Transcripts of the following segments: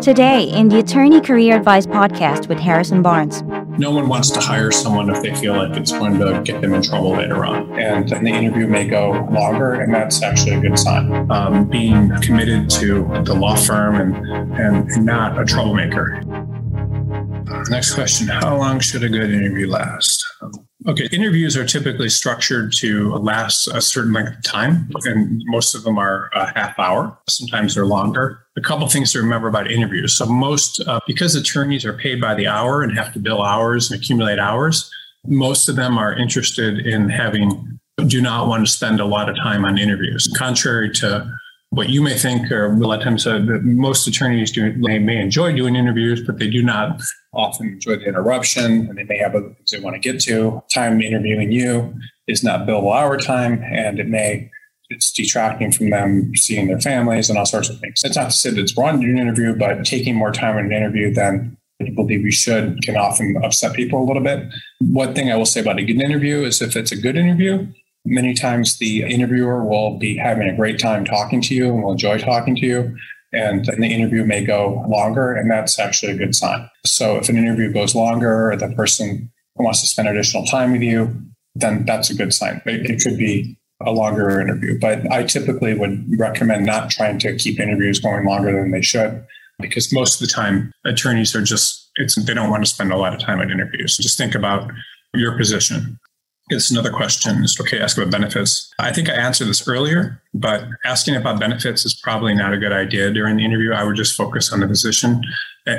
Today in the Attorney Career Advice Podcast with Harrison Barnes. No one wants to hire someone if they feel like it's going to get them in trouble later on. And the interview may go longer, and that's actually a good sign. Being committed to the law firm and not a troublemaker. Next question, how long should a good interview last? Okay, interviews are typically structured to last a certain length of time, and most of them are a half hour. Sometimes they're longer. A couple things to remember about interviews. So because attorneys are paid by the hour and have to bill hours and accumulate hours, most of them are interested in do not want to spend a lot of time on interviews. Contrary to what you may think, or a lot of times most attorneys may enjoy doing interviews, but they do not often enjoy the interruption, and they may have other things they want to get to. Time interviewing you is not billable hour time, and it's detracting from them seeing their families and all sorts of things. That's not to say that it's wrong to do an interview, but taking more time in an interview than I believe we should can often upset people a little bit. One thing I will say about a good interview is if it's a good interview, many times the interviewer will be having a great time talking to you and will enjoy talking to you. And the interview may go longer, and that's actually a good sign. So if an interview goes longer or the person wants to spend additional time with you, then that's a good sign. It could be a longer interview. But I typically would recommend not trying to keep interviews going longer than they should, because most of the time attorneys are they don't want to spend a lot of time on interviews. So just think about your position. It's another question. It's okay to ask about benefits. I think I answered this earlier, but asking about benefits is probably not a good idea during the interview. I would just focus on the position.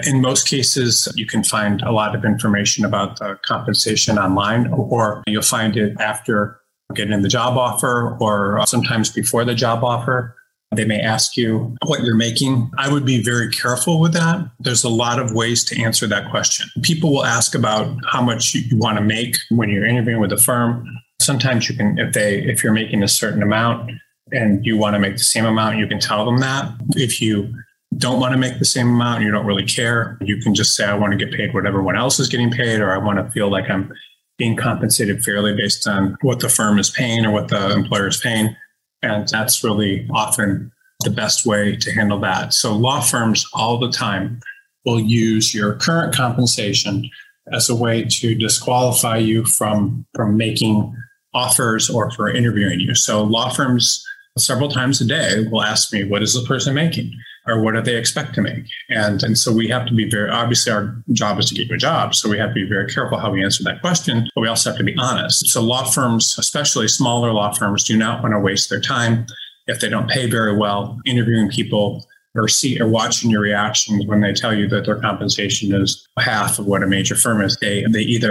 In most cases, you can find a lot of information about the compensation online, or you'll find it after getting the job offer, or sometimes before the job offer. They may ask you what you're making. I would be very careful with that. There's a lot of ways to answer that question. People will ask about how much you want to make when you're interviewing with a firm. Sometimes you can, if you're making a certain amount and you want to make the same amount, you can tell them that. If you don't want to make the same amount, you don't really care, you can just say, I want to get paid what everyone else is getting paid, or I want to feel like I'm being compensated fairly based on what the firm is paying or what the employer is paying. And that's really often the best way to handle that. So law firms all the time will use your current compensation as a way to disqualify you from making offers or for interviewing you. So law firms several times a day will ask me, what is the person making, or what do they expect to make? And so we have to be obviously our job is to get you a job. So we have to be very careful how we answer that question, but we also have to be honest. So law firms, especially smaller law firms, do not want to waste their time if they don't pay very well interviewing people or watching your reactions when they tell you that their compensation is half of what a major firm is. They need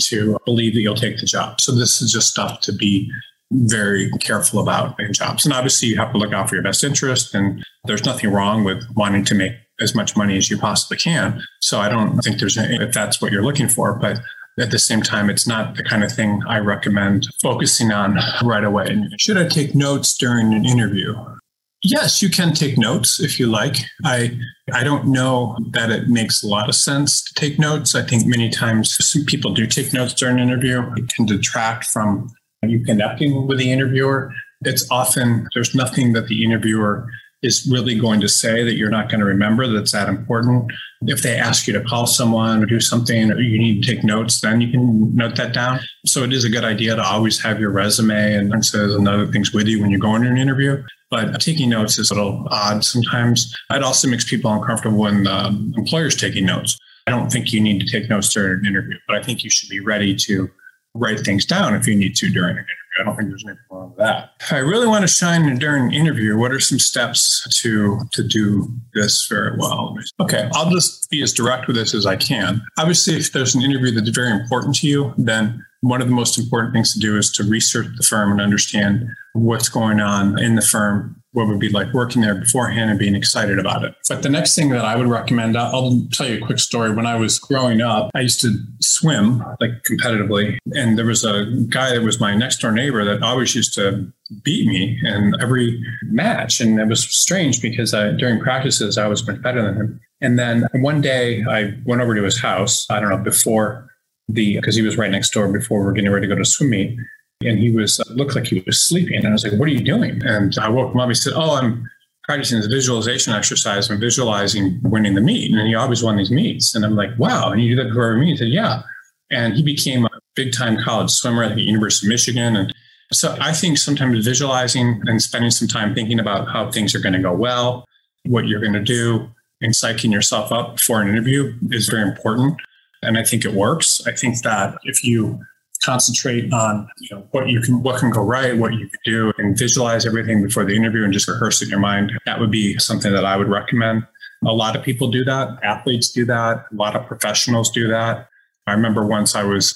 to believe that you'll take the job. So this is just stuff to be very careful about in jobs. And obviously you have to look out for your best interest, and there's nothing wrong with wanting to make as much money as you possibly can. So I don't think there's any, if that's what you're looking for, but at the same time, it's not the kind of thing I recommend focusing on right away. Should I take notes during an interview? Yes, you can take notes if you like. I don't know that it makes a lot of sense to take notes. I think many times people do take notes during an interview. It can detract from you connecting with the interviewer. It's often, there's nothing that the interviewer is really going to say that you're not going to remember that's that important. If they ask you to call someone or do something, or you need to take notes, then you can note that down. So it is a good idea to always have your resume and other things with you when you're going to an interview. But taking notes is a little odd sometimes. It also makes people uncomfortable when the employer's taking notes. I don't think you need to take notes during an interview, but I think you should be ready to write things down if you need to during an interview. I don't think there's anything wrong with that. If I really want to shine during an interview, what are some steps to do this very well? Okay, I'll just be as direct with this as I can. Obviously, if there's an interview that's very important to you, then one of the most important things to do is to research the firm and understand what's going on in the firm, what would be like working there beforehand, and being excited about it. But the next thing that I would recommend, I'll tell you a quick story. When I was growing up, I used to swim like competitively. And there was a guy that was my next door neighbor that always used to beat me in every match. And it was strange because during practices, I was much better than him. And then one day I went over to his house, I don't know, because he was right next door before we were getting ready to go to swim meet. And he looked like he was sleeping. And I was like, what are you doing? And I woke him up. He said, oh, I'm practicing this visualization exercise and visualizing winning the meet. And he always won these meets. And I'm like, wow. And you did that before me? He said, yeah. And he became a big time college swimmer at the University of Michigan. And so I think sometimes visualizing and spending some time thinking about how things are going to go well, what you're going to do, and psyching yourself up for an interview is very important. And I think it works. I think that if you concentrate on what can go right, what you can do, and visualize everything before the interview and just rehearse it in your mind, that would be something that I would recommend. A lot of people do that. Athletes do that. A lot of professionals do that. I remember once I was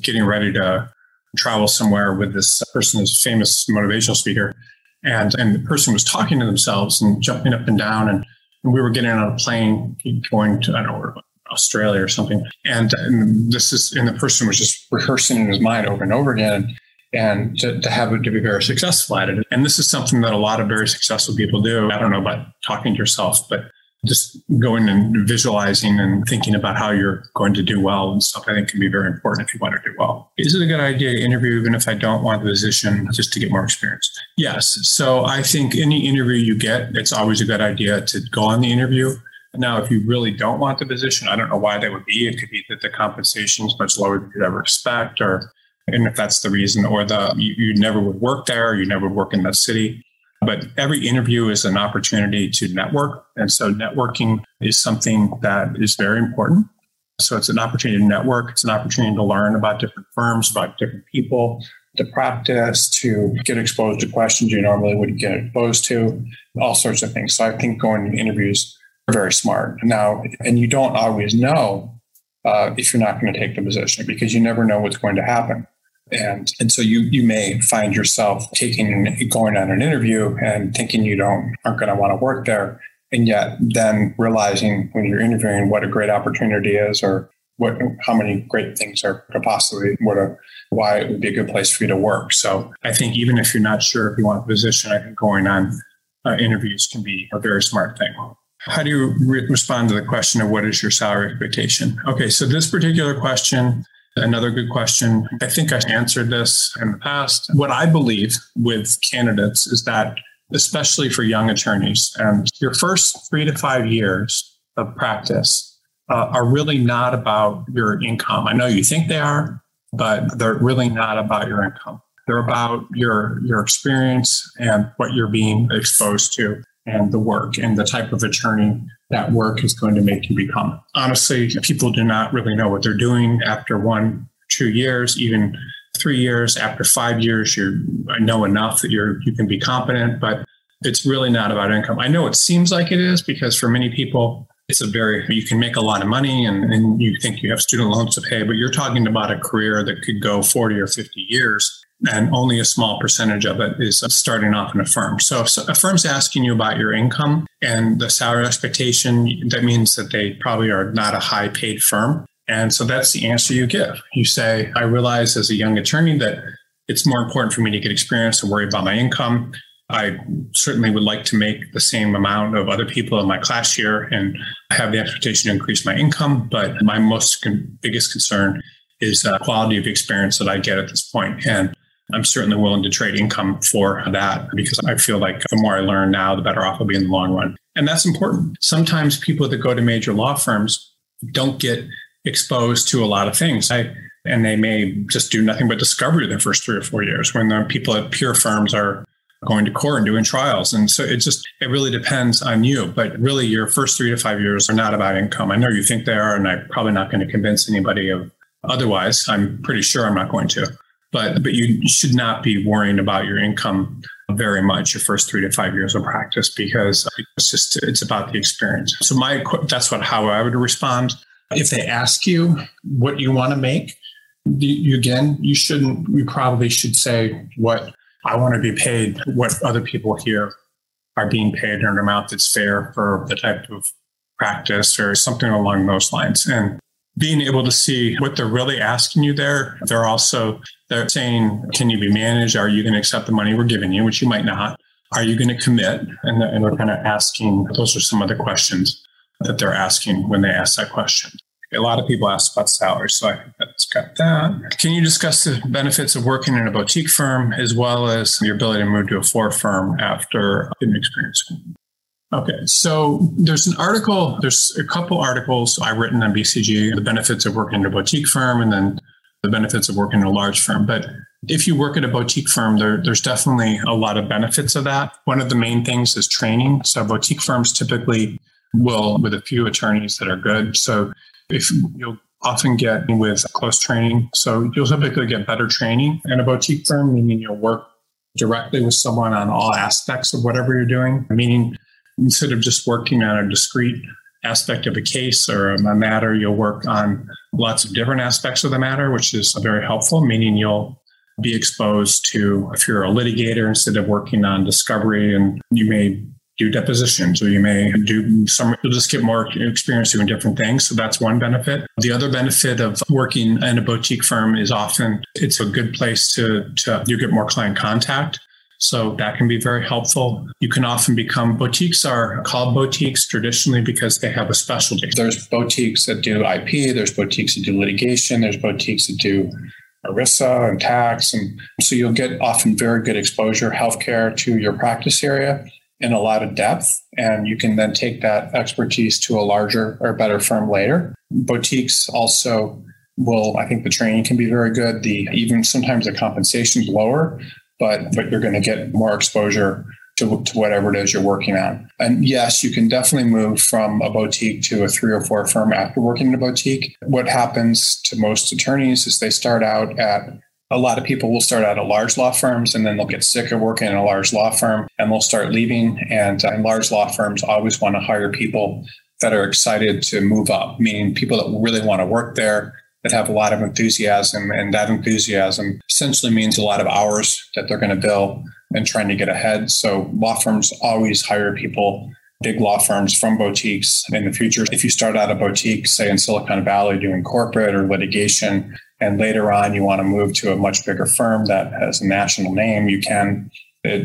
getting ready to travel somewhere with this person who's a famous motivational speaker, and the person was talking to themselves and jumping up and down, and we were getting on a plane going to, I don't know, Australia or something. And the person was just rehearsing in his mind over and over again, and to have it to be very successful at it. And this is something that a lot of very successful people do. I don't know about talking to yourself, but just going and visualizing and thinking about how you're going to do well and stuff, I think can be very important if you want to do well. Is it a good idea to interview even if I don't want the position just to get more experience? Yes. So I think any interview you get, it's always a good idea to go on the interview. Now, if you really don't want the position, I don't know why that would be. It could be that the compensation is much lower than you'd ever expect, and if that's the reason, or you never would work there, you never would work in that city. But every interview is an opportunity to network. And so networking is something that is very important. So it's an opportunity to network. It's an opportunity to learn about different firms, about different people, to practice, to get exposed to questions you normally wouldn't get exposed to, all sorts of things. So I think going to interviews very smart. Now, and you don't always know if you're not going to take the position, because you never know what's going to happen. And so you may find yourself going on an interview and thinking you aren't going to want to work there. And yet then realizing when you're interviewing what a great opportunity is, or how many great things are possibly, why it would be a good place for you to work. So I think even if you're not sure if you want a position, I think going on interviews can be a very smart thing. How do you respond to the question of what is your salary expectation? Okay, so this particular question, another good question. I think I answered this in the past. What I believe with candidates is that, especially for young attorneys, your first 3 to 5 years of practice are really not about your income. I know you think they are, but they're really not about your income. They're about your experience and what you're being exposed to, and the work and the type of attorney that work is going to make you become. Honestly, people do not really know what they're doing after 1, 2 years, even 3 years. After 5 years, you know enough that you can be competent, but it's really not about income. I know it seems like it is, because for many people, you can make a lot of money and you think you have student loans to pay, but you're talking about a career that could go 40 or 50 years. And only a small percentage of it is starting off in a firm. So if a firm's asking you about your income and the salary expectation, that means that they probably are not a high paid firm. And so that's the answer you give. You say, I realize as a young attorney that it's more important for me to get experience and worry about my income. I certainly would like to make the same amount of other people in my class here, and I have the expectation to increase my income. But my biggest concern is the quality of experience that I get at this point. And I'm certainly willing to trade income for that, because I feel like the more I learn now, the better off I'll be in the long run. And that's important. Sometimes people that go to major law firms don't get exposed to a lot of things. And they may just do nothing but discovery the first 3 or 4 years, when the people at peer firms are going to court and doing trials. And so it really depends on you. But really, your first 3 to 5 years are not about income. I know you think they are, and I'm probably not going to convince anybody of otherwise. I'm pretty sure I'm not going to. But you should not be worrying about your income very much your first 3 to 5 years of practice, because it's about the experience. So that's how I would respond. If they ask you what you want to make, you probably should say what I want to be paid, what other people here are being paid, in an amount that's fair for the type of practice or something along those lines. And being able to see what they're really asking you there. They're saying, can you be managed? Are you going to accept the money we're giving you, which you might not? Are you going to commit? And they're kind of asking, those are some of the questions that they're asking when they ask that question. A lot of people ask about salary, so I think that It's got that. Can you discuss the benefits of working in a boutique firm as well as your ability to move to a four firm after an experience? Okay, so there's an article, there's a couple articles I've written on BCG, the benefits of working in a boutique firm and then the benefits of working in a large firm. But if you work at a boutique firm, there's definitely a lot of benefits of that. One of the main things is training. So boutique firms typically will, with a few attorneys that are good. So if you'll often get with close training. So you'll typically get better training in a boutique firm, meaning you'll work directly with someone on all aspects of whatever you're doing. Meaning instead of just working on a discrete aspect of a case or a matter, you'll work on lots of different aspects of the matter, which is very helpful, meaning you'll be exposed to, if you're a litigator, instead of working on discovery, and you may do depositions or you may do some, you'll just get more experience doing different things. So that's one benefit. The other benefit of working in a boutique firm is often it's a good place to you get more client contact. So that can be very helpful. You can often become, boutiques are called boutiques traditionally because they have a specialty. There's boutiques that do IP, there's boutiques that do litigation, there's boutiques that do ERISA and tax. And so you'll get often very good exposure, healthcare to your practice area in a lot of depth. And you can then take that expertise to a larger or better firm later. Boutiques also will, I think the training can be very good. Even sometimes the compensation is lower, but you're going to get more exposure to whatever it is you're working on. And yes, you can definitely move from a boutique to a three or four firm after working in a boutique. What happens to most attorneys is they start out at, a lot of people will start out at large law firms and then they'll get sick of working in a large law firm and they'll start leaving. And large law firms always want to hire people that are excited to move up, meaning people that really want to work there, that have a lot of enthusiasm, and that enthusiasm essentially means a lot of hours that they're going to bill and trying to get ahead. So law firms always hire people, big law firms from boutiques in the future. If you start out a boutique, say in Silicon Valley doing corporate or litigation, and later on you want to move to a much bigger firm that has a national name, you can,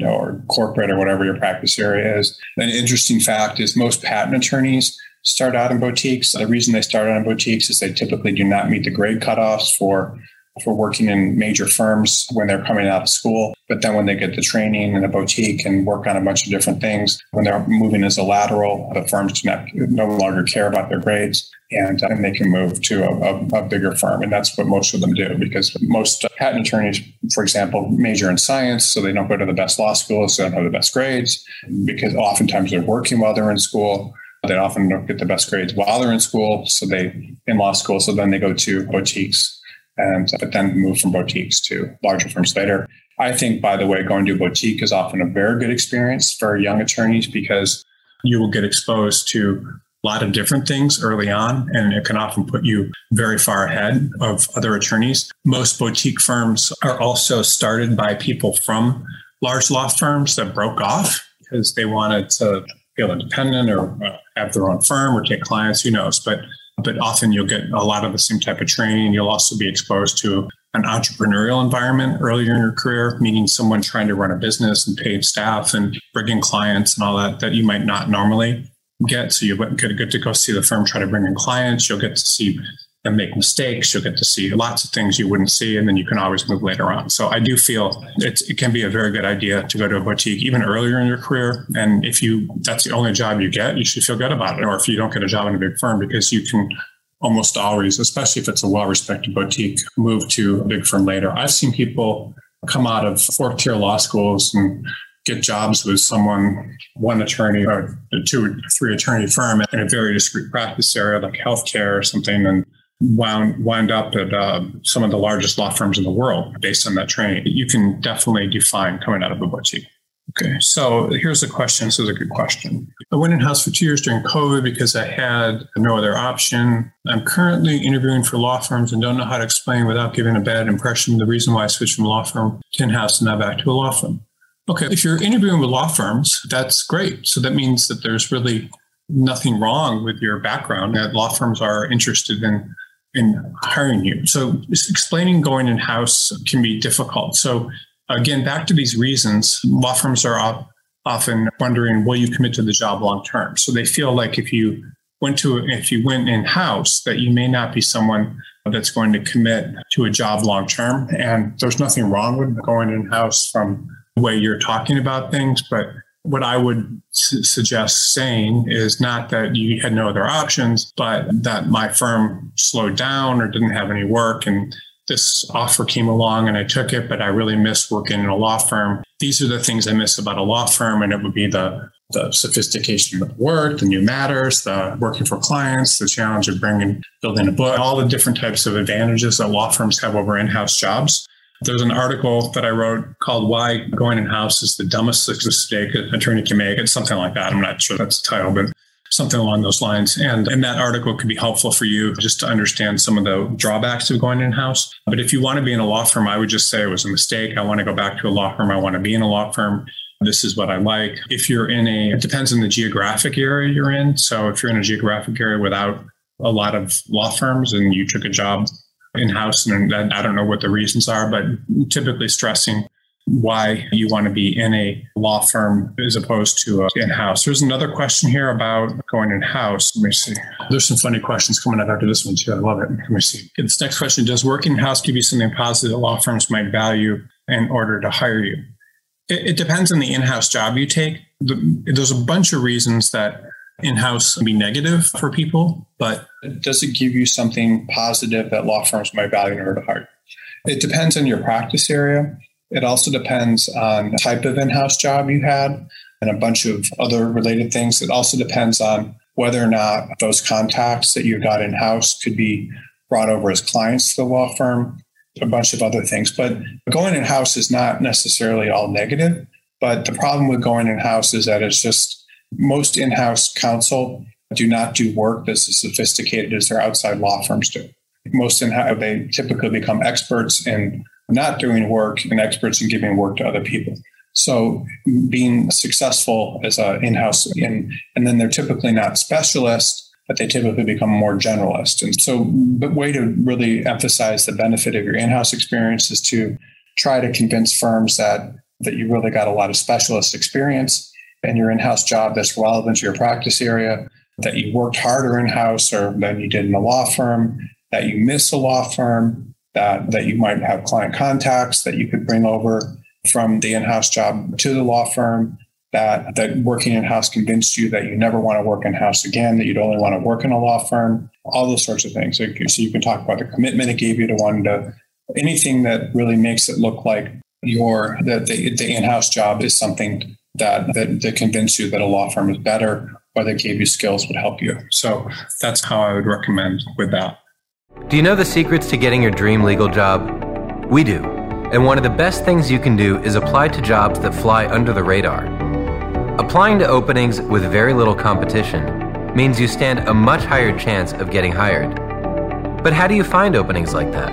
or corporate or whatever your practice area is. An interesting fact is most patent attorneys start out in boutiques. The reason they start out in boutiques is they typically do not meet the grade cutoffs for working in major firms when they're coming out of school. But then when they get the training in a boutique and work on a bunch of different things, when they're moving as a lateral, the firms no longer care about their grades and they can move to a bigger firm. And that's what most of them do, because most patent attorneys, for example, major in science, so they don't go to the best law schools, so they don't have the best grades, because oftentimes they're working while they're in school. They often don't get the best grades while they're in school, so then they go to boutiques, but then move from boutiques to larger firms later. I think, by the way, going to a boutique is often a very good experience for young attorneys because you will get exposed to a lot of different things early on, and it can often put you very far ahead of other attorneys. Most boutique firms are also started by people from large law firms that broke off because they wanted to feel independent or have their own firm or take clients, who knows. But often you'll get a lot of the same type of training. You'll also be exposed to an entrepreneurial environment earlier in your career, meaning someone trying to run a business and paid staff and bring in clients and all that you might not normally get. So you get to go see the firm try to bring in clients. You'll get to see them make mistakes. You'll get to see lots of things you wouldn't see, and then you can always move later on. So I do feel it can be a very good idea to go to a boutique even earlier in your career. And if that's the only job you get, you should feel good about it. Or if you don't get a job in a big firm, because you can almost always, especially if it's a well-respected boutique, move to a big firm later. I've seen people come out of fourth-tier law schools and get jobs with one attorney or two or three attorney firm in a very discrete practice area like healthcare or something, and wind up at some of the largest law firms in the world based on that training. You can definitely define coming out of a boutique. Okay, so here's a question. This is a good question. I went in-house for 2 years during COVID because I had no other option. I'm currently interviewing for law firms and don't know how to explain without giving a bad impression the reason why I switched from law firm to in-house and now back to a law firm. Okay, if you're interviewing with law firms, that's great. So that means that there's really nothing wrong with your background, that law firms are interested in hiring you. So explaining going in-house can be difficult. So again, back to these reasons, law firms are often wondering, will you commit to the job long-term? So they feel like if you if you went in-house, that you may not be someone that's going to commit to a job long-term. And there's nothing wrong with going in-house from the way you're talking about things. But what I would suggest saying is not that you had no other options, but that my firm slowed down or didn't have any work. And this offer came along and I took it, but I really miss working in a law firm. These are the things I miss about a law firm. And it would be the sophistication of the work, the new matters, the working for clients, the challenge of building a book, all the different types of advantages that law firms have over in-house jobs. There's an article that I wrote called "Why Going In-House is the Dumbest Mistake an Attorney Can Make." It's something like that. I'm not sure that's the title, but something along those lines. And that article could be helpful for you just to understand some of the drawbacks of going in-house. But if you want to be in a law firm, I would just say it was a mistake. I want to go back to a law firm. I want to be in a law firm. This is what I like. If you're it depends on the geographic area you're in. So if you're in a geographic area without a lot of law firms and you took a job in-house, and I don't know what the reasons are, but typically stressing why you want to be in a law firm as opposed to in-house. There's another question here about going in-house. Let me see. There's some funny questions coming up after this one too. I love it. Let me see. This next question, does working in-house give you something positive that law firms might value in order to hire you? It depends on the in-house job you take. There's a bunch of reasons that in-house can be negative for people, but does it give you something positive that law firms might value in order to hire? It depends on your practice area. It also depends on the type of in-house job you had and a bunch of other related things. It also depends on whether or not those contacts that you got in-house could be brought over as clients to the law firm, a bunch of other things. But going in-house is not necessarily all negative. But the problem with going in-house is that it's just most in-house counsel do not do work that's as sophisticated as their outside law firms do. Most in-house, they typically become experts in not doing work and experts in giving work to other people. So being successful as an in-house, and then they're typically not specialists, but they typically become more generalist. And so the way to really emphasize the benefit of your in-house experience is to try to convince firms that you really got a lot of specialist experience and your in-house job that's relevant to your practice area, that you worked harder in-house or than you did in a law firm, that you miss a law firm, that you might have client contacts that you could bring over from the in-house job to the law firm, that working in-house convinced you that you never want to work in-house again, that you'd only want to work in a law firm, all those sorts of things. So you can talk about the commitment it gave you to one to anything that really makes it look like the in-house job is something that convince you that a law firm is better or that gave you skills would help you. So that's how I would recommend with that. Do you know the secrets to getting your dream legal job? We do. And one of the best things you can do is apply to jobs that fly under the radar. Applying to openings with very little competition means you stand a much higher chance of getting hired. But how do you find openings like that?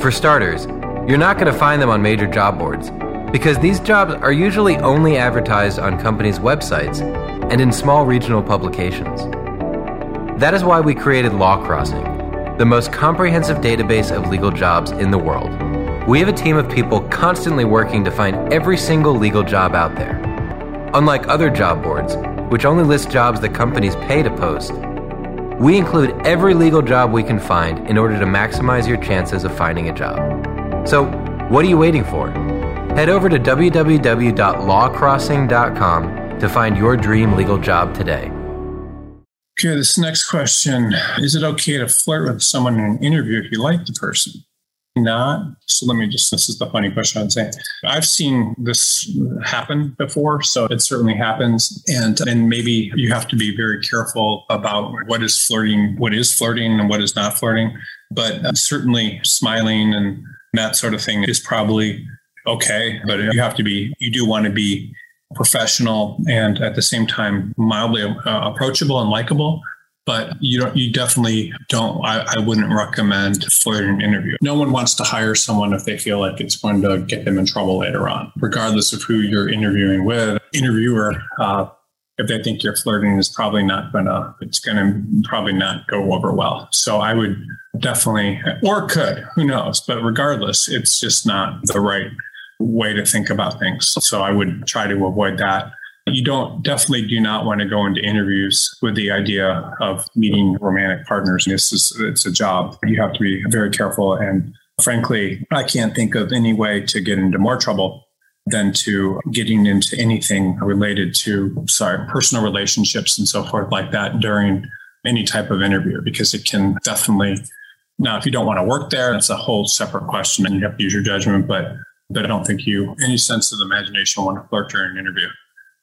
For starters, you're not going to find them on major job boards, because these jobs are usually only advertised on companies' websites and in small regional publications. That is why we created Law Crossing, the most comprehensive database of legal jobs in the world. We have a team of people constantly working to find every single legal job out there. Unlike other job boards, which only list jobs that companies pay to post, we include every legal job we can find in order to maximize your chances of finding a job. So, what are you waiting for? Head over to www.lawcrossing.com to find your dream legal job today. Okay, this next question. Is it okay to flirt with someone in an interview if you like the person? Not. So this is the funny question I'm saying. I've seen this happen before, so it certainly happens. And maybe you have to be very careful about what is flirting and what is not flirting. But certainly smiling and that sort of thing is probably okay, but you do want to be professional and at the same time mildly approachable and likable, but I wouldn't recommend flirting an interview. No one wants to hire someone if they feel like it's going to get them in trouble later on, regardless of who you're interviewing with. If they think you're flirting, is probably not going to go over well. So I would definitely, or could, who knows, but regardless, it's just not the right way to think about things. So I would try to avoid that. You definitely do not want to go into interviews with the idea of meeting romantic partners. It's a job. You have to be very careful. And frankly, I can't think of any way to get into more trouble than to getting into anything related to, personal relationships and so forth like that during any type of interview, because it can definitely, now, if you don't want to work there, that's a whole separate question and you have to use your judgment, but I don't think you, any sense of the imagination, want to flirt during an interview,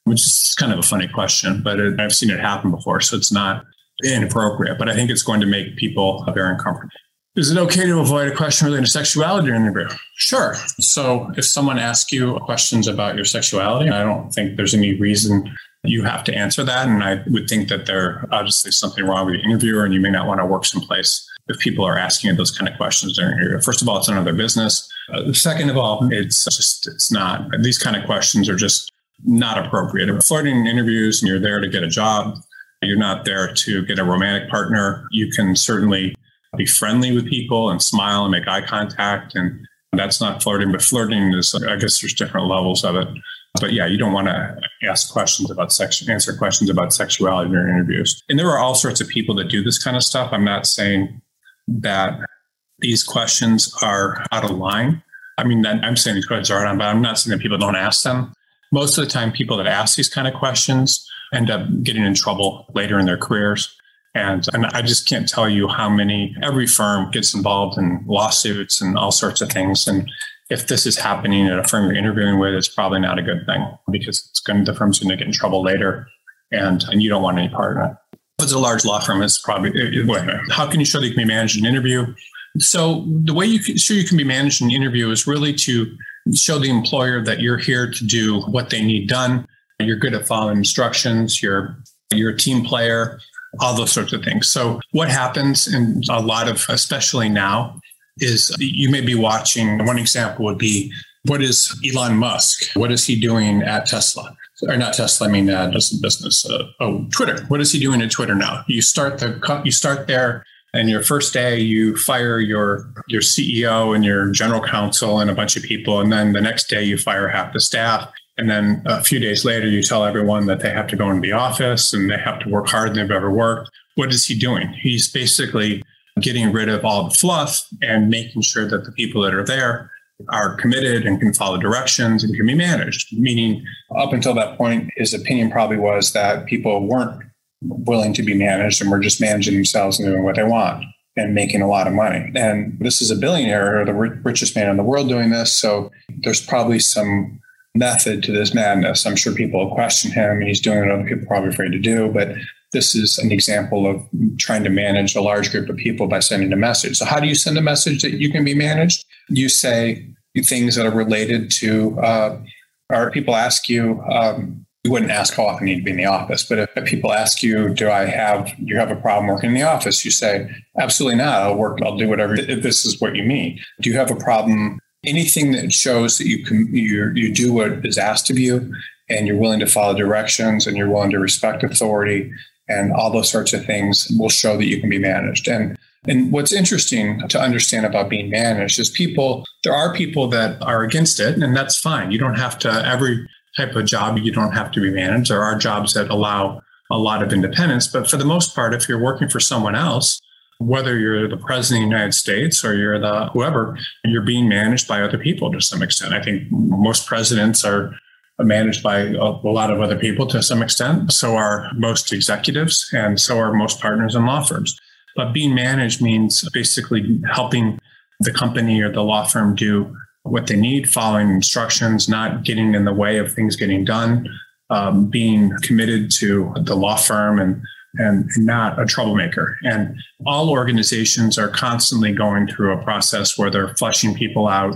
which is kind of a funny question, but I've seen it happen before. So it's not inappropriate, but I think it's going to make people very uncomfortable. Is it okay to avoid a question related to sexuality during an interview? Sure. So if someone asks you questions about your sexuality, I don't think there's any reason you have to answer that. And I would think that there obviously something wrong with the interviewer and you may not want to work someplace if people are asking you those kind of questions during your interview. First of all, it's none of their business. Second of all, it's not, these kind of questions are just not appropriate. If flirting in interviews and you're there to get a job, you're not there to get a romantic partner. You can certainly be friendly with people and smile and make eye contact. And that's not flirting, but flirting is, I guess there's different levels of it. But yeah, you don't want to answer questions about sexuality in your interviews. And there are all sorts of people that do this kind of stuff. I'm not saying that these questions are out of line. I mean, I'm saying these questions are out of line, but I'm not saying that people don't ask them. Most of the time, people that ask these kind of questions end up getting in trouble later in their careers. And I just can't tell you how many, every firm gets involved in lawsuits and all sorts of things. And if this is happening at a firm you're interviewing with, it's probably not a good thing because the firm's going to get in trouble later and you don't want any part of it. If it's a large law firm, it's probably, how can you show that you can be managed in an interview? So the way you can show you can be managed in an interview is really to show the employer that you're here to do what they need done. You're good at following instructions. You're a team player, all those sorts of things. So what happens in a lot of, especially now, is you may be watching, one example would be, what is Elon Musk? What is he doing at Tesla? Or not Tesla, I mean, business. Twitter. What is he doing at Twitter now? You start there and your first day, you fire your CEO and your general counsel and a bunch of people. And then the next day you fire half the staff. And then a few days later, you tell everyone that they have to go into the office and they have to work harder than they've ever worked. What is he doing? He's basically getting rid of all the fluff and making sure that the people that are there are committed and can follow directions and can be managed. Meaning, up until that point, his opinion probably was that people weren't willing to be managed and were just managing themselves and doing what they want and making a lot of money. And this is a billionaire or the richest man in the world doing this. So there's probably some method to this madness. I'm sure people will question him and he's doing what other people are probably afraid to do. But this is an example of trying to manage a large group of people by sending a message. So how do you send a message that you can be managed? You say things that are related to, or people ask you, you wouldn't ask how often you need to be in the office, but if people ask you, do you have a problem working in the office? You say, absolutely not. I'll do whatever, if this is what you mean. Do you have a problem? Anything that shows that you do what is asked of you and you're willing to follow directions and you're willing to respect authority, and all those sorts of things will show that you can be managed. And what's interesting to understand about being managed is there are people that are against it, and that's fine. You don't have to, every type of job, you don't have to be managed. There are jobs that allow a lot of independence. But for the most part, if you're working for someone else, whether you're the president of the United States or you're the whoever, you're being managed by other people to some extent. I think most presidents are managed by a lot of other people to some extent. So are most executives and so are most partners in law firms. But being managed means basically helping the company or the law firm do what they need, following instructions, not getting in the way of things getting done, being committed to the law firm and not a troublemaker. And all organizations are constantly going through a process where they're flushing people out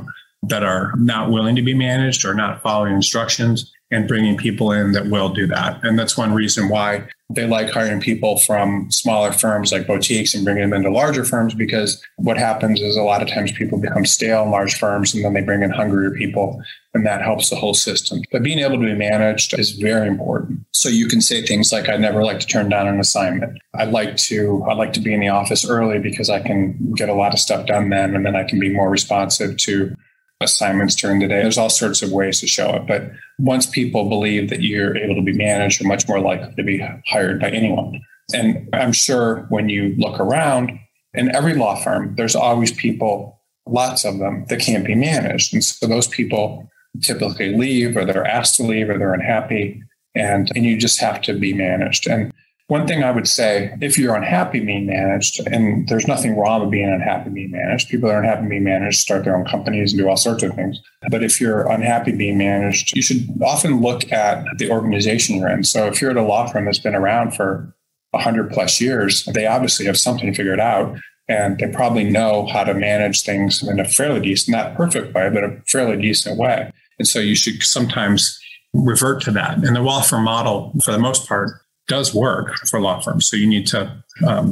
that are not willing to be managed or not following instructions and bringing people in that will do that. And that's one reason why they like hiring people from smaller firms like boutiques and bringing them into larger firms, because what happens is a lot of times people become stale in large firms and then they bring in hungrier people and that helps the whole system. But being able to be managed is very important. So you can say things like, I'd never like to turn down an assignment. I'd like to be in the office early because I can get a lot of stuff done then and then I can be more responsive to assignments during the day. There's all sorts of ways to show it. But once people believe that you're able to be managed, you're much more likely to be hired by anyone. And I'm sure when you look around, in every law firm, there's always people, lots of them, that can't be managed. And so those people typically leave, or they're asked to leave, or they're unhappy, and you just have to be managed. And one thing I would say, if you're unhappy being managed, and there's nothing wrong with being unhappy being managed, people that are unhappy being managed start their own companies and do all sorts of things. But if you're unhappy being managed, you should often look at the organization you're in. So if you're at a law firm that's been around for 100 plus years, they obviously have something figured out, and they probably know how to manage things in a fairly decent, not perfect way, but a fairly decent way. And so you should sometimes revert to that. And the law firm model, for the most part, does work for law firms. So you need to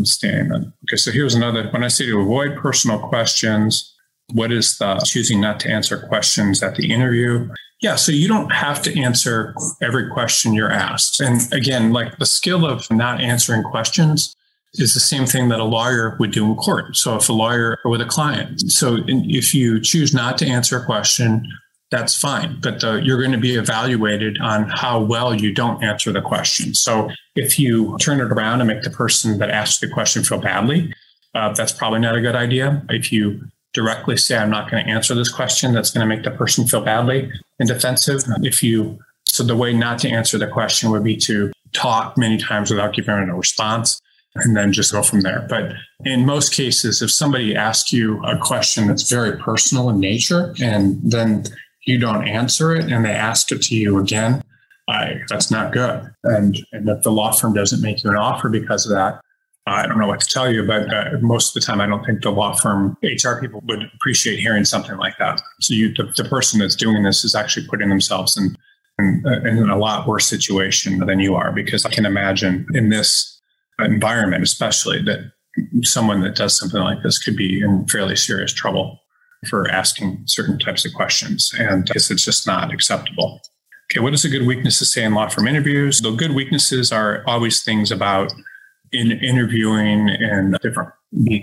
stay in it. Okay, so here's another. When I say to avoid personal questions, what is the choosing not to answer questions at the interview? Yeah, so you don't have to answer every question you're asked. And again, like the skill of not answering questions is the same thing that a lawyer would do in court. So if a lawyer or with a client. So if you choose not to answer a question, that's fine, but you're going to be evaluated on how well you don't answer the question. So if you turn it around and make the person that asked the question feel badly, that's probably not a good idea. If you directly say, I'm not going to answer this question, that's going to make the person feel badly and defensive. So the way not to answer the question would be to talk many times without giving a response, and then just go from there. But in most cases, if somebody asks you a question that's very personal in nature, and then you don't answer it and they ask it to you again, that's not good. And if the law firm doesn't make you an offer because of that, I don't know what to tell you, but most of the time, I don't think the law firm HR people would appreciate hearing something like that. So the person that's doing this is actually putting themselves in a lot worse situation than you are, because I can imagine in this environment, especially, that someone that does something like this could be in fairly serious trouble for asking certain types of questions. And I guess it's just not acceptable. Okay, what is a good weakness to say in law firm interviews? The good weaknesses are always things about in interviewing and different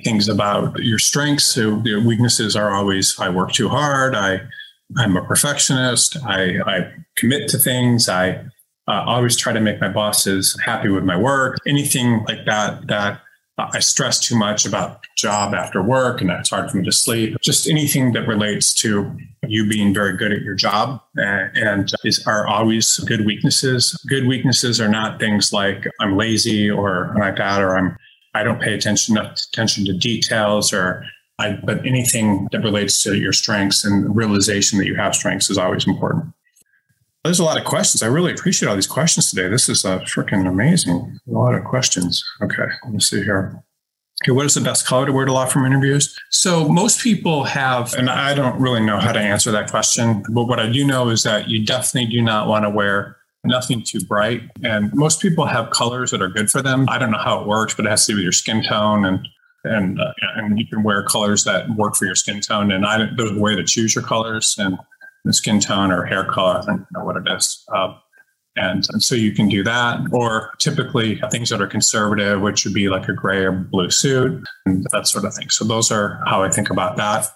things about your strengths. So the weaknesses are always, I work too hard, I'm a perfectionist, I commit to things, I always try to make my bosses happy with my work, anything like that I stress too much about job after work, and it's hard for me to sleep. Just anything that relates to you being very good at your job are always good weaknesses. Good weaknesses are not things like I'm lazy or like that, or I don't pay enough attention to details, but anything that relates to your strengths and realization that you have strengths is always important. There's a lot of questions. I really appreciate all these questions today. This is freaking amazing. A lot of questions. Okay, let me see here. Okay, what is the best color to wear to law firm interviews? So most people have, and I don't really know how to answer that question, but what I do know is that you definitely do not want to wear nothing too bright. And most people have colors that are good for them. I don't know how it works, but it has to do with your skin tone and you can wear colors that work for your skin tone. And there's a way to choose your colors and the skin tone or hair color, I don't know what it is. And so you can do that. Or typically things that are conservative, which would be like a gray or blue suit and that sort of thing. So those are how I think about that.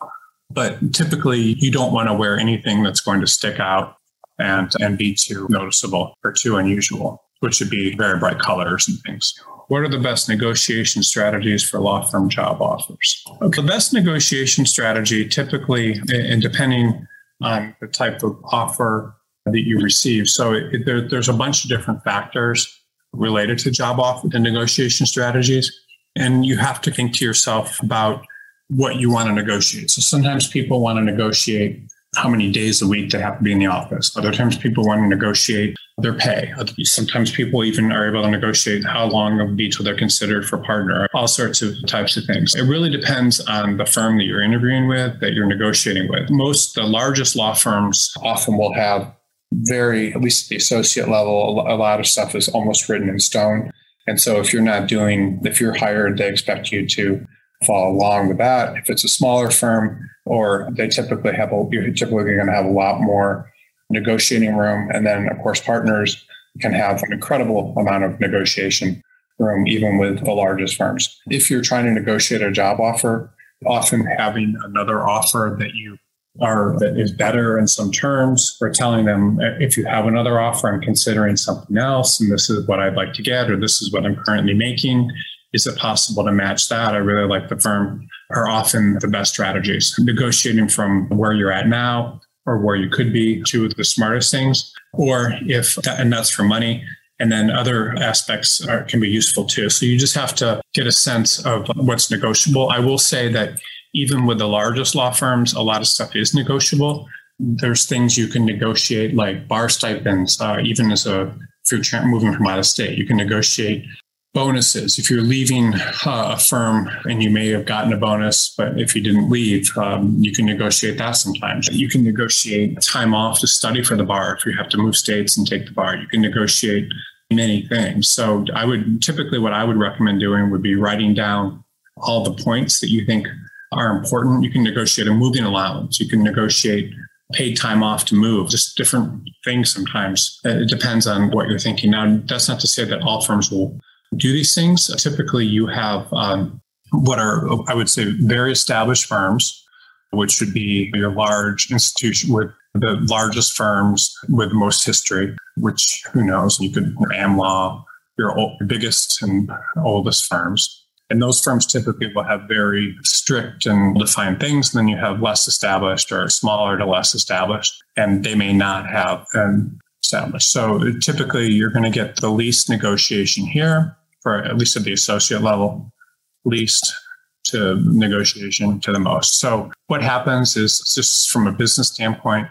But typically you don't want to wear anything that's going to stick out and be too noticeable or too unusual, which would be very bright colors and things. What are the best negotiation strategies for law firm job offers? Okay. The best negotiation strategy typically, and depending on the type of offer that you receive. So there's a bunch of different factors related to job offer and negotiation strategies. And you have to think to yourself about what you want to negotiate. So sometimes people want to negotiate how many days a week they have to be in the office. Other times people want to negotiate their pay. Sometimes people even are able to negotiate how long it will be till they're considered for partner, all sorts of types of things. It really depends on the firm that you're interviewing with, that you're negotiating with. Most, the largest law firms often will have at least at the associate level, a lot of stuff is almost written in stone. And so if you're hired, they expect you to follow along with that. If it's a smaller firm, or you're typically going to have a lot more negotiating room. And then, of course, partners can have an incredible amount of negotiation room, even with the largest firms. If you're trying to negotiate a job offer, often having another offer that you that is better in some terms. We're telling them, if you have another offer, I'm considering something else, and this is what I'd like to get, or this is what I'm currently making. Is it possible to match that? I really like the firm, are often the best strategies. Negotiating from where you're at now or where you could be, two of the smartest things, and that's for money. And then other aspects can be useful too. So you just have to get a sense of what's negotiable. I will say that even with the largest law firms, a lot of stuff is negotiable. There's things you can negotiate, like bar stipends, even if you're moving from out of state, you can negotiate bonuses. If you're leaving a firm and you may have gotten a bonus, but if you didn't leave, you can negotiate that sometimes. You can negotiate time off to study for the bar. If you have to move states and take the bar, you can negotiate many things. So what I would recommend doing would be writing down all the points that you think are important. You can negotiate a moving allowance. You can negotiate paid time off to move, just different things sometimes. It depends on what you're thinking. Now, that's not to say that all firms will do these things. Typically, you have what are, I would say, very established firms, which should be your large institution with the largest firms with most history, which, who knows, you could, AmLaw, your biggest and oldest firms. And those firms typically will have very strict and defined things. And then you have less established or smaller to less established, and they may not have established. So typically, you're going to get the least negotiation here, for at least at the associate level, least to negotiation to the most. So what happens is, just from a business standpoint,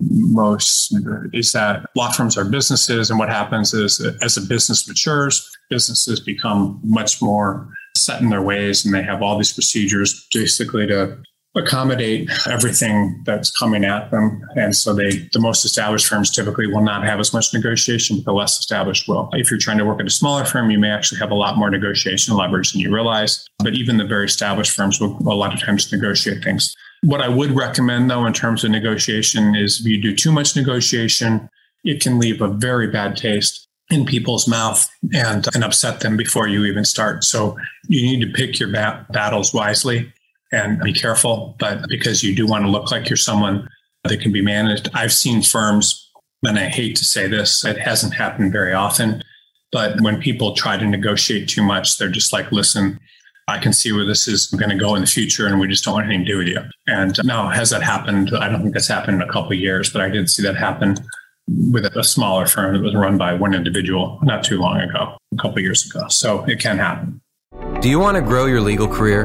most is that law firms are businesses. And what happens is, as a business matures, businesses become much more set in their ways, and they have all these procedures basically to accommodate everything that's coming at them. And so the most established firms typically will not have as much negotiation, but the less established will. If you're trying to work at a smaller firm, you may actually have a lot more negotiation leverage than you realize. But even the very established firms will a lot of times negotiate things. What I would recommend, though, in terms of negotiation is, if you do too much negotiation, it can leave a very bad taste in people's mouth and upset them before you even start. So you need to pick your battles wisely and be careful, but because you do want to look like you're someone that can be managed. I've seen firms, and I hate to say this, it hasn't happened very often, but when people try to negotiate too much, they're just like, listen, I can see where this is going to go in the future, and we just don't want anything to do with you. And now, has that happened? I don't think that's happened in a couple of years, but I did see that happen with a smaller firm that was run by one individual not too long ago, a couple of years ago. So it can happen. Do you want to grow your legal career?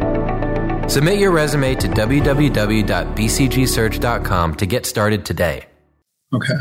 Submit your resume to www.bcgsearch.com to get started today. Okay.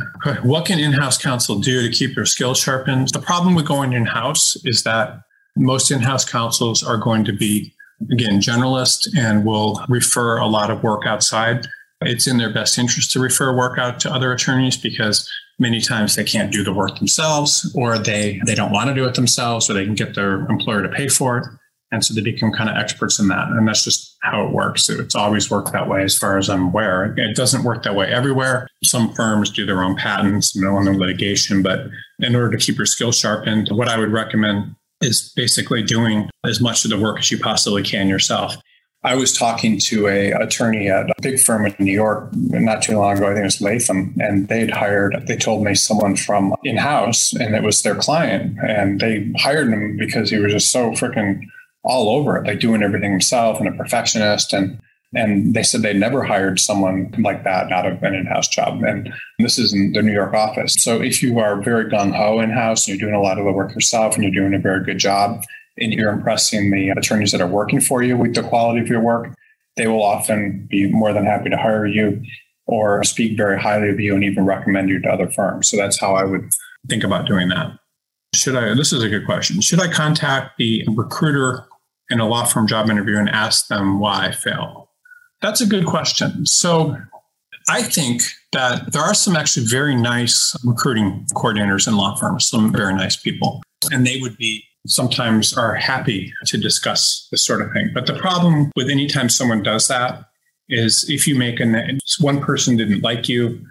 What can in-house counsel do to keep their skills sharpened? The problem with going in-house is that most in-house counsels are going to be, again, generalists and will refer a lot of work outside. It's in their best interest to refer work out to other attorneys because many times they can't do the work themselves, or they don't want to do it themselves, or they can get their employer to pay for it. And so they become kind of experts in that. And that's just how it works. It's always worked that way as far as I'm aware. It doesn't work that way everywhere. Some firms do their own patents and their own litigation. But in order to keep your skills sharpened, what I would recommend is basically doing as much of the work as you possibly can yourself. I was talking to an attorney at a big firm in New York not too long ago, I think it was Latham, and they told me someone from in-house, and it was their client. And they hired him because he was just so freaking all over it, like doing everything himself and a perfectionist. And they said they never hired someone like that out of an in-house job. And this is in the New York office. So if you are very gung-ho in-house and you're doing a lot of the work yourself and you're doing a very good job and you're impressing the attorneys that are working for you with the quality of your work, they will often be more than happy to hire you or speak very highly of you and even recommend you to other firms. So that's how I would think about doing that. This is a good question. Should I contact the recruiter in a law firm job interview and ask them why I failed? That's a good question. So I think that there are some actually very nice recruiting coordinators in law firms, some very nice people, and they would be sometimes are happy to discuss this sort of thing. But the problem with any time someone does that is if you make one person didn't like you,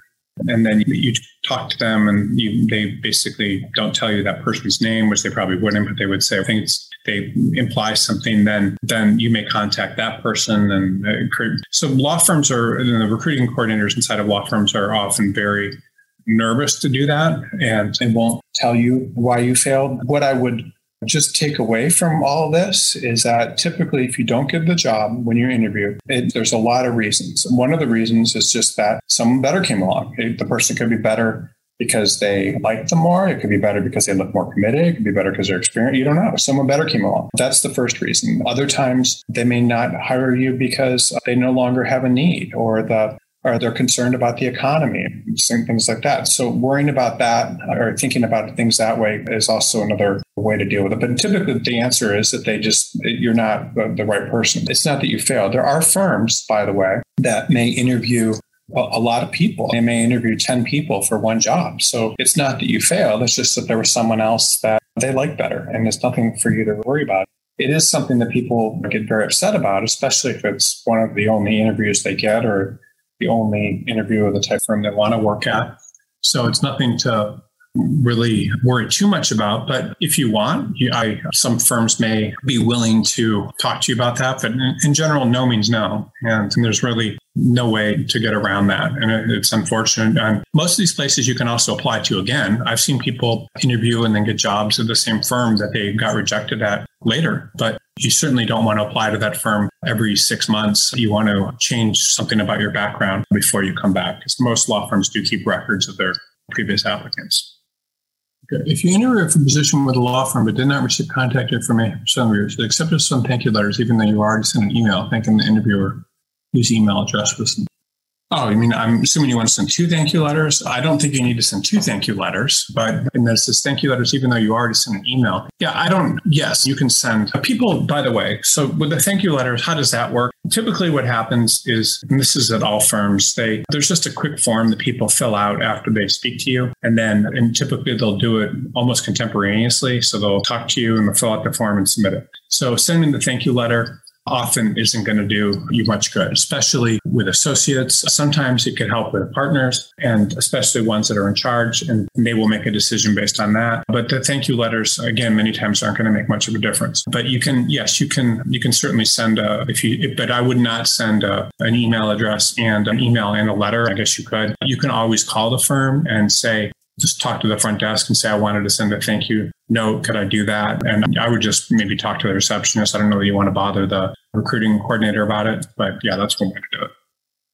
and then you talk to them and they basically don't tell you that person's name, which they probably wouldn't, but they would say, I think they imply something, then you may contact that person. So law firms and the recruiting coordinators inside of law firms are often very nervous to do that, and they won't tell you why you failed. What I would just take away from all this is that typically if you don't get the job when you interview, there's a lot of reasons. And one of the reasons is just that someone better came along. The person could be better because they liked them more. It could be better because they look more committed. It could be better because they're experienced. You don't know. Someone better came along. That's the first reason. Other times they may not hire you because they no longer have a need or they're concerned about the economy and things like that. So worrying about that or thinking about things that way is also another way to deal with it. But typically the answer is that you're not the right person. It's not that you failed. There are firms, by the way, that may interview a lot of people. They may interview 10 people for one job. So it's not that you failed. It's just that there was someone else that they like better. And there's nothing for you to worry about. It is something that people get very upset about, especially if it's one of the only interviews they get or the only interview of the type firm they want to work at. So it's nothing to really worry too much about. But if you want, some firms may be willing to talk to you about that. But in general, no means no. And there's really no way to get around that. And it's unfortunate. And most of these places you can also apply to again. I've seen people interview and then get jobs at the same firm that they got rejected at later. But you certainly don't want to apply to that firm every 6 months. You want to change something about your background before you come back, because most law firms do keep records of their previous applicants. If you interview for a position with a law firm but did not receive contact information from some readers, they accepted some thank you letters, even though you already sent an email thanking the interviewer whose email address was sent. Oh, you mean, I'm assuming you want to send 2 thank you letters? I don't think you need to send 2 thank you letters, but this is thank you letters, even though you already sent an email. Yes, you can send people, by the way. So with the thank you letters, how does that work? Typically what happens is, and this is at all firms, there's just a quick form that people fill out after they speak to you. And typically they'll do it almost contemporaneously. So they'll talk to you and they'll fill out the form and submit it. So sending the thank you letter often isn't going to do you much good, especially with associates. Sometimes it could help with partners, and especially ones that are in charge, and they will make a decision based on that. But the thank you letters, again, many times aren't going to make much of a difference. But you can certainly send but I would not send an email address and an email and a letter. I guess you could. You can always call the firm and say, just talk to the front desk and say, I wanted to send a thank you note. Could I do that? And I would just maybe talk to the receptionist. I don't know that you want to bother the recruiting coordinator about it, but yeah, that's one way to do it.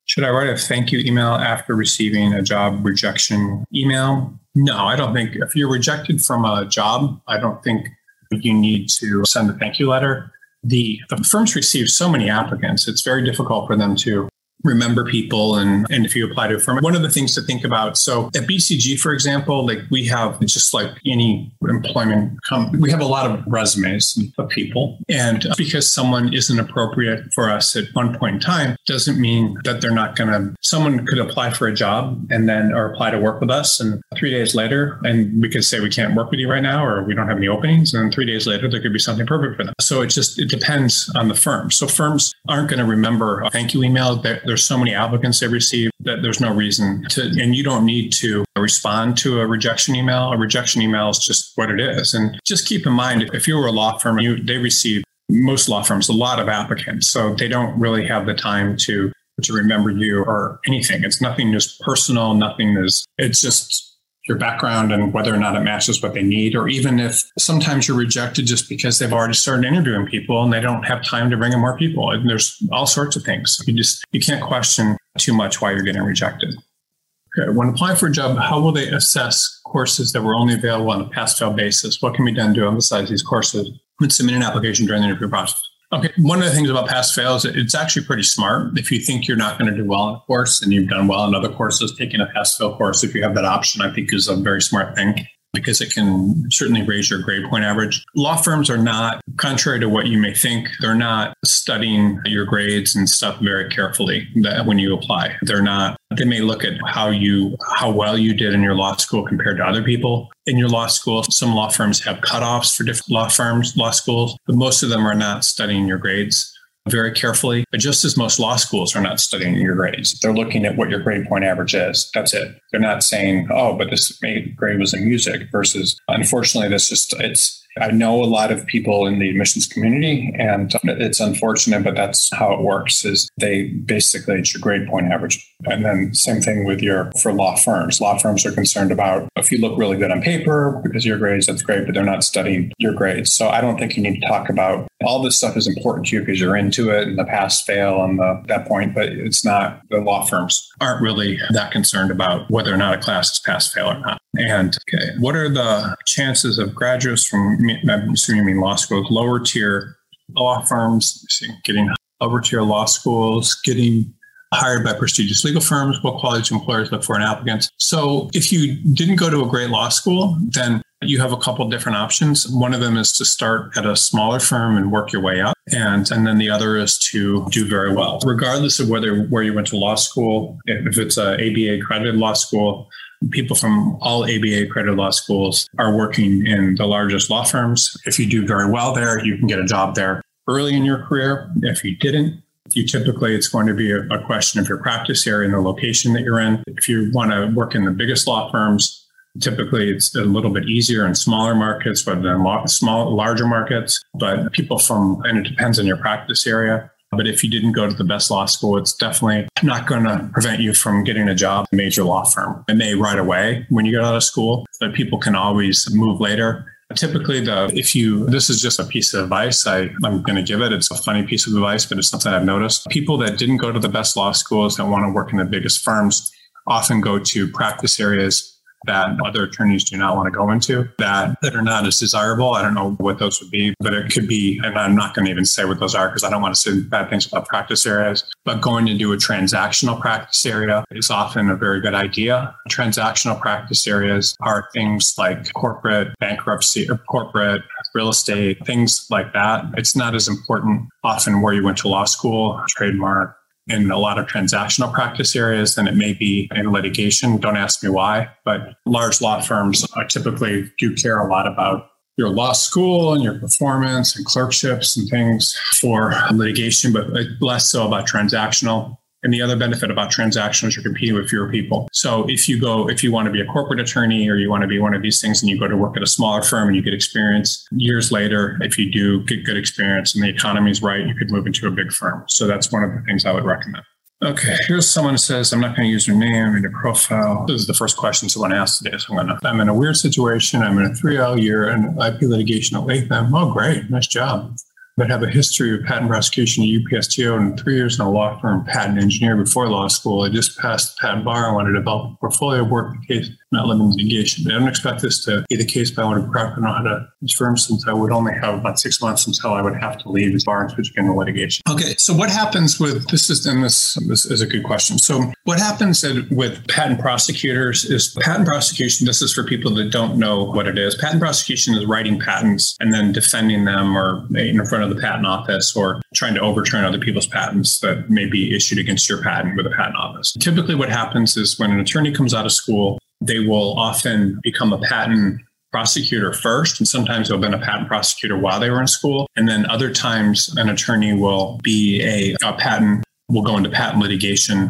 Should I write a thank you email after receiving a job rejection email? No, I don't think. If you're rejected from a job, I don't think you need to send a thank you letter. The firms receive so many applicants, it's very difficult for them to remember people and if you apply to a firm. One of the things to think about, so at BCG, for example, we have, just like any employment company, we have a lot of resumes of people. And because someone isn't appropriate for us at one point in time, doesn't mean that they're not going to, someone could apply for a job or apply to work with us. And 3 days later, and we could say, we can't work with you right now, or we don't have any openings. And then 3 days later, there could be something perfect for them. So it depends on the firm. So firms aren't going to remember a thank you email. There's so many applicants they receive that there's no reason to, and you don't need to respond to a rejection email. A rejection email is just what it is. And just keep in mind, if you were a law firm, they receive, most law firms, a lot of applicants. So they don't really have the time to remember you or anything. It's nothing is personal. It's just your background and whether or not it matches what they need, or even if sometimes you're rejected just because they've already started interviewing people and they don't have time to bring in more people. And there's all sorts of things. You can't question too much why you're getting rejected. Okay. When applying for a job, how will they assess courses that were only available on a pass-fail basis? What can be done to emphasize these courses when submitting an application during the interview process? Okay. One of the things about pass-fail is it's actually pretty smart. If you think you're not going to do well in a course and you've done well in other courses, taking a pass-fail course, if you have that option, I think is a very smart thing. because it can certainly raise your grade point average. Law firms are not, contrary to what you may think, they're not studying your grades and stuff very carefully that when you apply. They're not. They may look at how well you did in your law school compared to other people in your law school. Some law firms have cutoffs for different law schools, but most of them are not studying your grades very carefully. But just as most law schools are not studying your grades, they're looking at what your grade point average is. That's it. They're not saying, oh, but this grade was in music versus, unfortunately, I know a lot of people in the admissions community, and it's unfortunate, but that's how it works, is they basically, it's your grade point average. And then same thing for law firms. Law firms are concerned about if you look really good on paper because of your grades, that's great, but they're not studying your grades. So I don't think you need to talk about all this stuff is important to you because you're into it and the pass fail and that point, but it's not, the law firms aren't really that concerned about whether or not a class is pass fail or not. And okay, what are the chances of graduates from, I'm assuming you mean law schools, lower tier law firms, getting lower tier law schools, getting hired by prestigious legal firms, what qualities employers look for in applicants? So if you didn't go to a great law school, then you have a couple different options. One of them is to start at a smaller firm and work your way up. And then the other is to do very well. Regardless of where you went to law school, if it's an ABA accredited law school, people from all ABA accredited law schools are working in the largest law firms. If you do very well there, you can get a job there early in your career. If you didn't, it's going to be a question of your practice area and the location that you're in. If you want to work in the biggest law firms, typically, it's a little bit easier in smaller markets rather than larger markets. But and it depends on your practice area. But if you didn't go to the best law school, it's definitely not going to prevent you from getting a job at a major law firm. It may right away when you get out of school, but people can always move later. Typically, this is just a piece of advice I'm going to give it. It's a funny piece of advice, but it's something I've noticed. People that didn't go to the best law schools that want to work in the biggest firms often go to practice areas that other attorneys do not want to go into, that are not as desirable. I don't know what those would be, but it could be, and I'm not going to even say what those are because I don't want to say bad things about practice areas, but going into a transactional practice area is often a very good idea. Transactional practice areas are things like corporate bankruptcy or corporate real estate, things like that. It's not as important often where you went to law school, trademark, in a lot of transactional practice areas than it may be in litigation. Don't ask me why, but large law firms typically do care a lot about your law school and your performance and clerkships and things for litigation, but less so about transactional. And the other benefit about transactional is you're competing with fewer people. So if you want to be a corporate attorney or you want to be one of these things and you go to work at a smaller firm and you get experience years later, if you do get good experience and the economy is right, you could move into a big firm. So that's one of the things I would recommend. Okay, here's someone who says, I'm not going to use your name in your profile. This is the first question someone asked today. So I'm in a weird situation. I'm in a 3L year in IP litigation at Latham. Oh, great. Nice job. But have a history of patent prosecution at USPTO and 3 years in a law firm patent engineer before law school. I just passed the patent bar. I want to develop a portfolio of work in case, not limited litigation. But I don't expect this to be the case, but I want to prep and know how to confirm since I would only have about 6 months until I would have to leave as bar and switch into litigation. Okay, so what happens with this is, and this is a good question. So what happens with patent prosecutors is patent prosecution. This is for people that don't know what it is. Patent prosecution is writing patents and then defending them or in front of the patent office or trying to overturn other people's patents that may be issued against your patent with the patent office. Typically, what happens is when an attorney comes out of school, they will often become a patent prosecutor first, and sometimes they'll have been a patent prosecutor while they were in school. And then other times, an attorney will be will go into patent litigation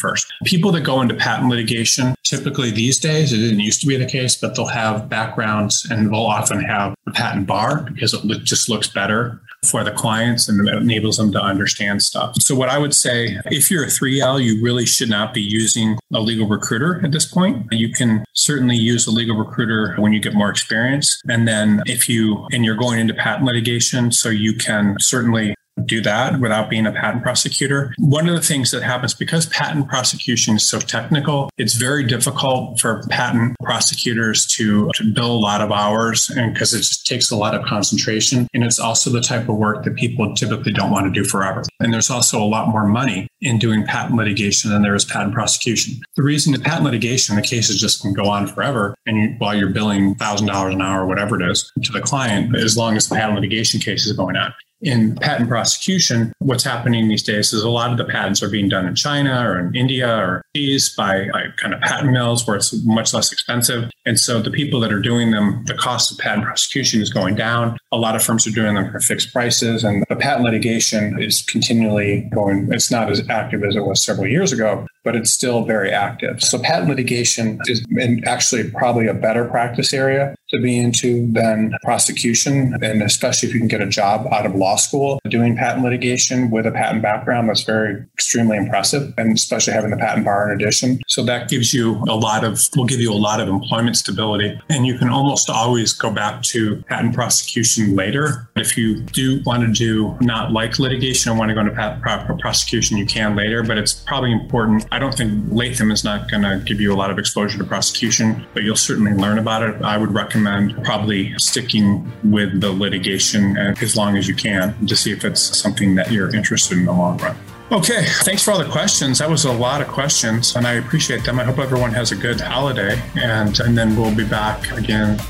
first. People that go into patent litigation, typically these days, it didn't used to be the case, but they'll have backgrounds and they'll often have a patent bar because it just looks better for the clients and it enables them to understand stuff. So what I would say, if you're a 3L, you really should not be using a legal recruiter at this point. You can certainly use a legal recruiter when you get more experience. And then if you're going into patent litigation, so you can certainly do that without being a patent prosecutor. One of the things that happens, because patent prosecution is so technical, it's very difficult for patent prosecutors to bill a lot of hours, and because it just takes a lot of concentration. And it's also the type of work that people typically don't want to do forever. And there's also a lot more money in doing patent litigation than there is patent prosecution. The reason that patent litigation, the cases just can go on forever, and while you're billing $1,000 an hour, whatever it is, to the client, as long as the patent litigation case is going on. In patent prosecution, what's happening these days is a lot of the patents are being done in China or in India or these by kind of patent mills where it's much less expensive. And so the people that are doing them, the cost of patent prosecution is going down. A lot of firms are doing them for fixed prices, and the patent litigation is continually going. It's not as active as it was several years ago, but it's still very active. So patent litigation is actually probably a better practice area to be into than prosecution. And especially if you can get a job out of law school doing patent litigation with a patent background, that's extremely impressive, and especially having the patent bar in addition. So that gives you will give you a lot of employment stability. And you can almost always go back to patent prosecution later. If you do want to do not like litigation and want to go into patent prosecution, you can later, but it's probably important. I don't think Latham is not going to give you a lot of exposure to prosecution, but you'll certainly learn about it. I would recommend probably sticking with the litigation as long as you can to see if it's something that you're interested in the long run. Okay, thanks for all the questions. That was a lot of questions, and I appreciate them. I hope everyone has a good holiday, and then we'll be back again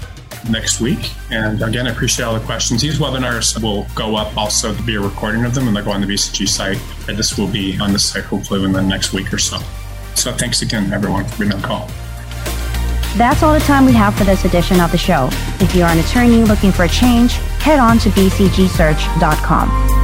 next week. And again, I appreciate all the questions. These webinars will go up also to be a recording of them, and they'll go on the BCG site. And this will be on the site hopefully in the next week or so. So thanks again, everyone, for being on the call. That's all the time we have for this edition of the show. If you're an attorney looking for a change, head on to bcgsearch.com.